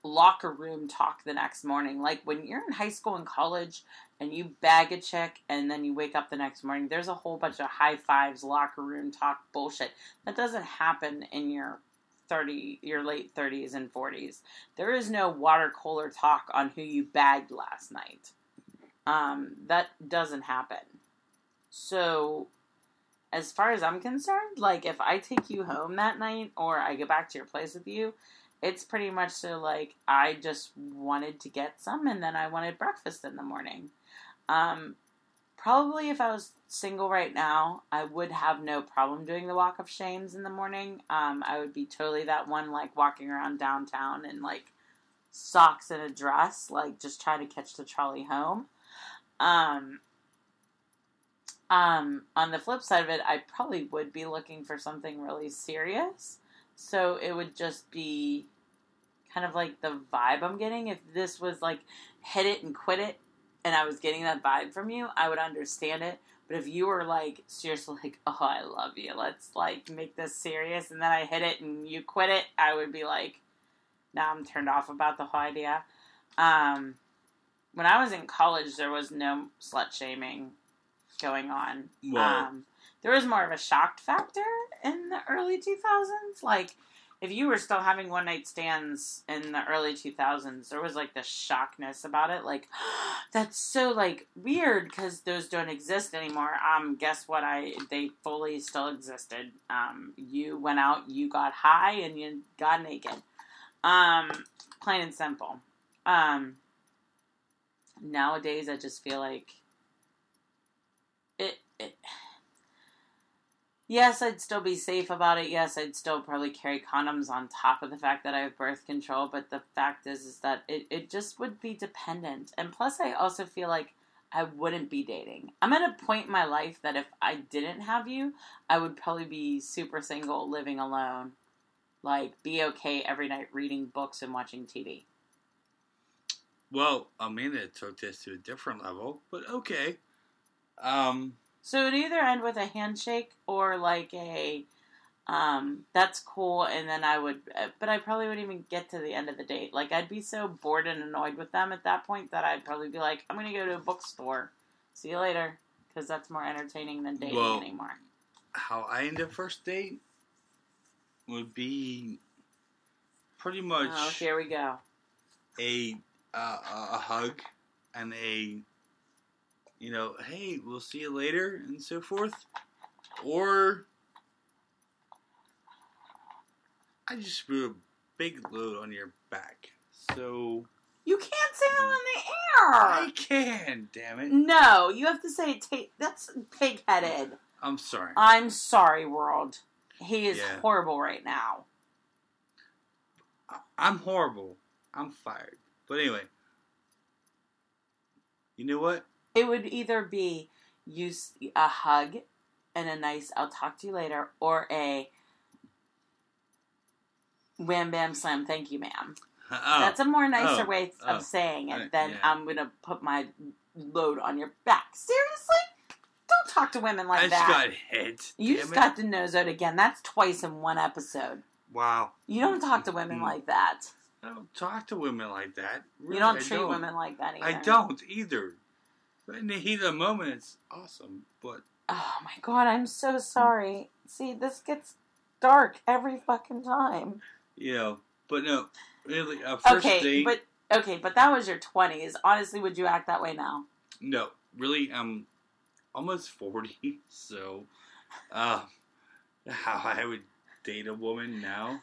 locker room talk the next morning. Like, when you're in high school and college and you bag a chick and then you wake up the next morning, there's a whole bunch of high fives, locker room talk bullshit. That doesn't happen in your thirty, your late thirties and forties. There is no water cooler talk on who you bagged last night. Um, that doesn't happen. So, as far as I'm concerned, like, if I take you home that night or I go back to your place with you, it's pretty much so, like, I just wanted to get some and then I wanted breakfast in the morning. Um, probably if I was single right now, I would have no problem doing the walk of shames in the morning. Um, I would be totally that one, like, walking around downtown in, like, socks and a dress, like, just trying to catch the trolley home. Um... Um, on the flip side of it, I probably would be looking for something really serious. So it would just be kind of like the vibe I'm getting. If this was like hit it and quit it and I was getting that vibe from you, I would understand it. But if you were like, seriously, like, oh, I love you, let's like make this serious, and then I hit it and you quit it, I would be like, nah, I'm turned off about the whole idea. Um, when I was in college, there was no slut shaming going on. Well, um, there was more of a shocked factor in the early two thousands. Like, if you were still having one night stands in the early two thousands, there was like the shockness about it. Like, oh, that's so like weird because those don't exist anymore. Um, guess what? I they fully still existed. Um, you went out, you got high, and you got naked. Um, plain and simple. Um, nowadays, I just feel like. It, it, yes, I'd still be safe about it. Yes, I'd still probably carry condoms on top of the fact that I have birth control. But the fact is, is that it, it just would be dependent. And plus, I also feel like I wouldn't be dating. I'm at a point in my life that if I didn't have you, I would probably be super single, living alone. Like, be okay every night reading books and watching T V. Well, Amanda took this to a different level, but okay. Um, so it would either end with a handshake or like a, um, that's cool, and then I would, but I probably wouldn't even get to the end of the date. Like, I'd be so bored and annoyed with them at that point that I'd probably be like, I'm going to go to a bookstore. See you later. Because that's more entertaining than dating well, anymore. How I end a first date would be pretty much... Oh, here we go. A, uh, a hug and a... You know, hey, we'll see you later, and so forth. Or, I just threw a big load on your back. So... You can't say that on the air! I can, damn it. No, you have to say it. Ta- that's pig-headed. I'm sorry. I'm sorry, world. He is yeah. horrible right now. I'm horrible. I'm fired. But anyway. You know what? It would either be you a hug and a nice I'll talk to you later or a wham bam slam thank you ma'am. Oh, that's a more nicer oh, way of oh, saying it than yeah. I'm going to put my load on your back. Seriously? Don't talk to women like I that. I just got hit. You Damn just it. got the nose-out again. That's twice in one episode. Wow. You don't talk to women like that. I don't talk to women like that. Really, you don't I treat don't. women like that either. I don't either. But in the heat of the moment, it's awesome, but... Oh, my God, I'm so sorry. See, this gets dark every fucking time. Yeah, but no, really, uh, first okay, date... But, okay, but that was your twenties. Honestly, would you act that way now? No, really, I'm almost forty, so... Uh, how I would date a woman now,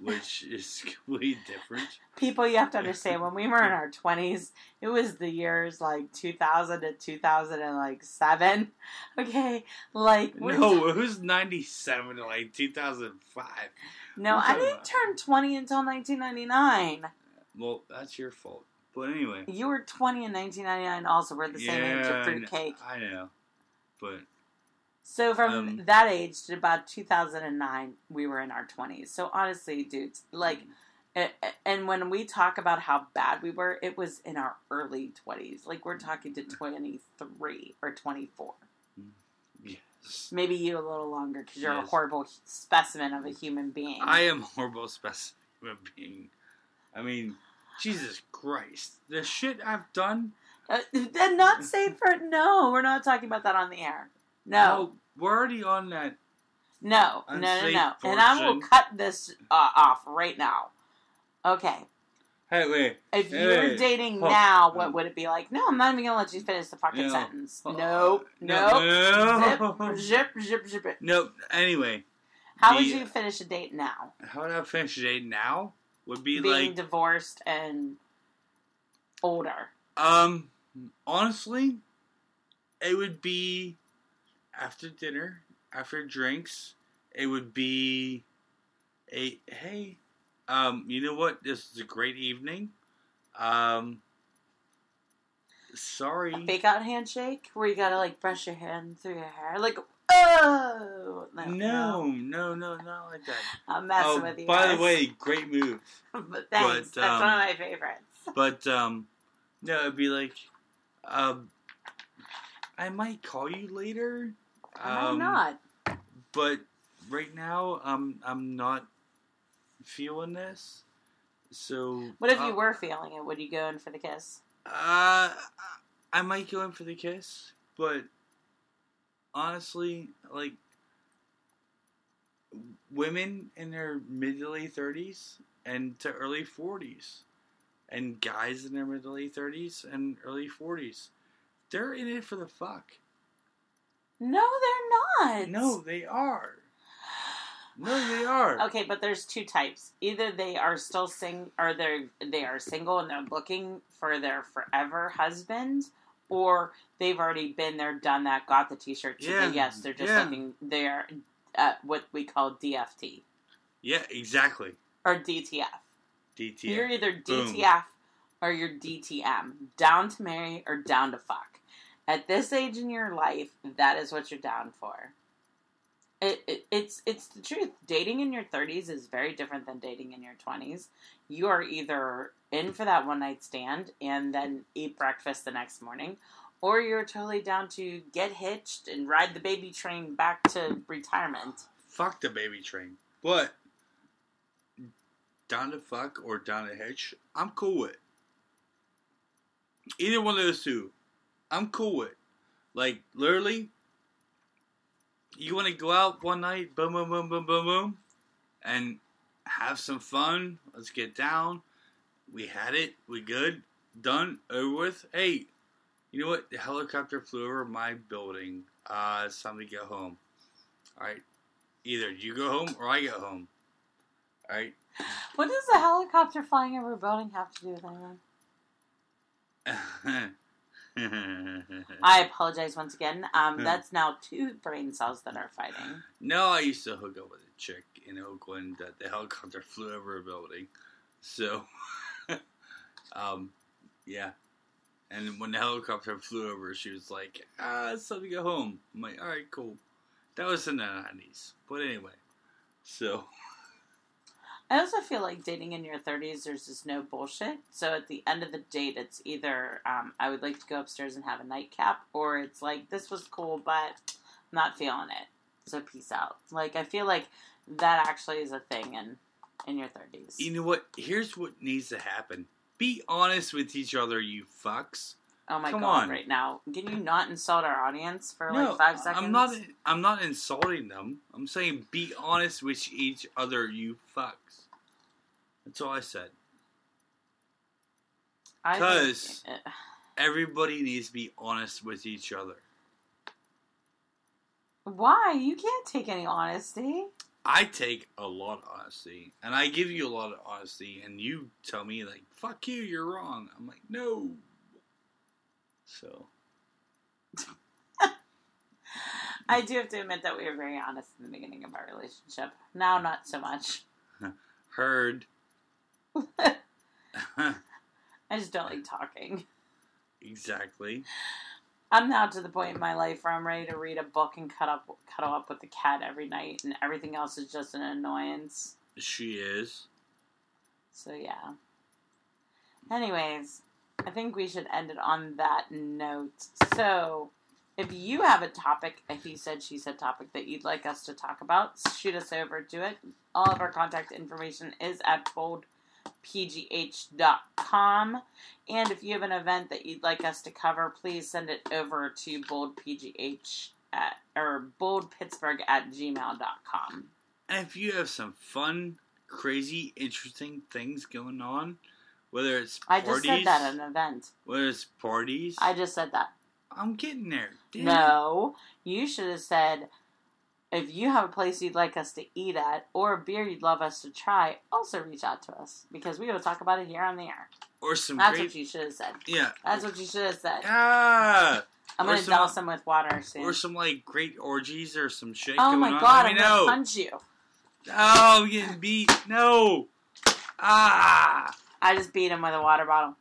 which is completely different. People, you have to understand, when we were in our twenties, it was the years, like, two thousand to two thousand seven, okay? Like, no, it was ninety-seven to, like, two thousand five. No, I didn't about? turn twenty until nineteen ninety-nine. Well, that's your fault. But anyway. You were twenty in nineteen ninety-nine also. We're the yeah, same age of fruitcake. I know, but... So from um, that age to about two thousand nine, we were in our twenties. So honestly, dudes, like, and when we talk about how bad we were, it was in our early twenties. Like, we're talking to twenty-three or twenty-four. Yeah, Maybe you a little longer, because you're yes. a horrible specimen of a human being. I am a horrible specimen of a being. I mean, Jesus Christ. The shit I've done... Uh, not safe for... No, we're not talking about that on the air. No. no we're already on that... No, no, no, no. Portion. And I will cut this uh, off right now. Okay. Hey, wait. If hey, you were wait. dating oh. now, what would it be like? No, I'm not even going to let you finish the fucking no. sentence. Oh. Nope. Nope. No. Zip, zip, zip, zip it. Nope. Anyway. How the, would you finish a date now? How would I finish a date now? Would be Being like... Being divorced and older. Um, honestly, it would be after dinner, after drinks. It would be a, hey... Um, you know what? This is a great evening. Um, sorry. A fake-out handshake where you gotta, like, brush your hand through your hair. Like, oh! No, no, no, no not like that. I'm messing oh, with you By guys. the way, great move. but thanks. But, um, That's one of my favorites. but, um, no, it'd be like, um, I might call you later. I might um, not. But right now, um, I'm not... feeling this, so... What if uh, you were feeling it? Would you go in for the kiss? Uh, I might go in for the kiss, but honestly, like, women in their mid to late thirties and to early forties, and guys in their mid to late thirties and early forties, they're in it for the fuck. No, they're not! No, they are. No, they are. Okay, but there's two types. Either they are still sing, or they they are single and they're looking for their forever husband, or they've already been there, done that, got the T-shirt. Yeah. The yes, they're just yeah. looking. They're at what we call D F T. Yeah, exactly. Or D T F. D T F. You're either D T F Boom. or you're D T M. Down to marry or down to fuck. At this age in your life, that is what you're down for. It, it, it's it's the truth. Dating in your thirties is very different than dating in your twenties. You are either in for that one night stand and then eat breakfast the next morning, or you're totally down to get hitched and ride the baby train back to retirement. Fuck the baby train. But down to fuck or down to hitch, I'm cool with. Either one of those two, I'm cool with. Like, literally... You want to go out one night, boom, boom, boom, boom, boom, boom, and have some fun. Let's get down. We had it. We good. Done. Over with. Hey, you know what? The helicopter flew over my building. Uh, it's time to go home. All right. Either you go home or I go home. All right. What does the helicopter flying over a building have to do with anything? I apologize once again. Um, that's now two brain cells that are fighting. No, I used to hook up with a chick in Oakland that the helicopter flew over a building. So, um, yeah. And when the helicopter flew over, she was like, ah, it's time to go home. I'm like, all right, cool. That was in the nineties. But anyway, so... I also feel like dating in your thirties, there's just no bullshit. So at the end of the date, it's either um, I would like to go upstairs and have a nightcap, or it's like, this was cool, but I'm not feeling it. So peace out. Like, I feel like that actually is a thing in, in your thirties. You know what? Here's what needs to happen. Be honest with each other, you fucks. Oh, my Come God, on. Right now. Can you not insult our audience for, no, like, five seconds? I'm not I'm not insulting them. I'm saying be honest with each other, you fucks. That's all I said. Because everybody needs to be honest with each other. Why? You can't take any honesty. I take a lot of honesty. And I give you a lot of honesty. And you tell me, like, fuck you, you're wrong. I'm like, no. So, I do have to admit that we were very honest in the beginning of our relationship. Now, not so much. Heard. I just don't like talking. Exactly. I'm now to the point in my life where I'm ready to read a book and cut up, cuddle up with the cat every night, and everything else is just an annoyance. She is. So, yeah. Anyways. I think we should end it on that note. So, If you have a topic, a he said, she said topic that you'd like us to talk about, shoot us over to it. All of our contact information is at bold p g h dot com. And if you have an event that you'd like us to cover, please send it over to boldpgh at, or boldpittsburgh at gmail dot com. And if you have some fun, crazy, interesting things going on, whether it's parties. I just said that at an event. Whether it's parties. I just said that. I'm getting there. Damn. No, you should have said, if you have a place you'd like us to eat at or a beer you'd love us to try, also reach out to us because we will talk about it here on the air. Or some That's great... what you should have said. Yeah. That's what you should have said. Ah! I'm going to some... douse them with water soon. Or some, like, great orgies or some shit oh going on. Oh, my God, I'm going to punch you. Oh, I'm getting beat. No. Ah! I just beat him with a water bottle.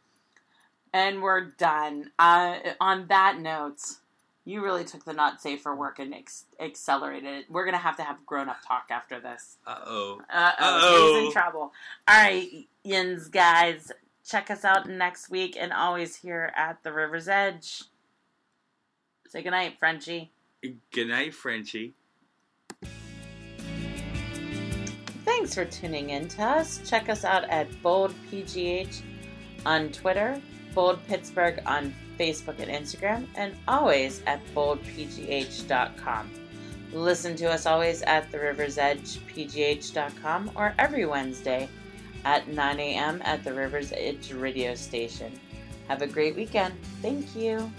And we're done. Uh, on that note, you really took the not safe for work and ex- accelerated it. We're going to have to have grown-up talk after this. Uh-oh. Uh-oh. Uh-oh. He's in trouble. All right, yins, guys. Check us out next week and always here at the River's Edge. Say goodnight, Frenchie. Goodnight, Frenchie. Thanks for tuning in to us. Check us out at Bold P G H on Twitter, Bold Pittsburgh on Facebook and Instagram, and always at bold p g h dot com. Listen to us always at the rivers edge p g h dot com or every Wednesday at nine a.m. at the Rivers Edge radio station. Have a great weekend. Thank you.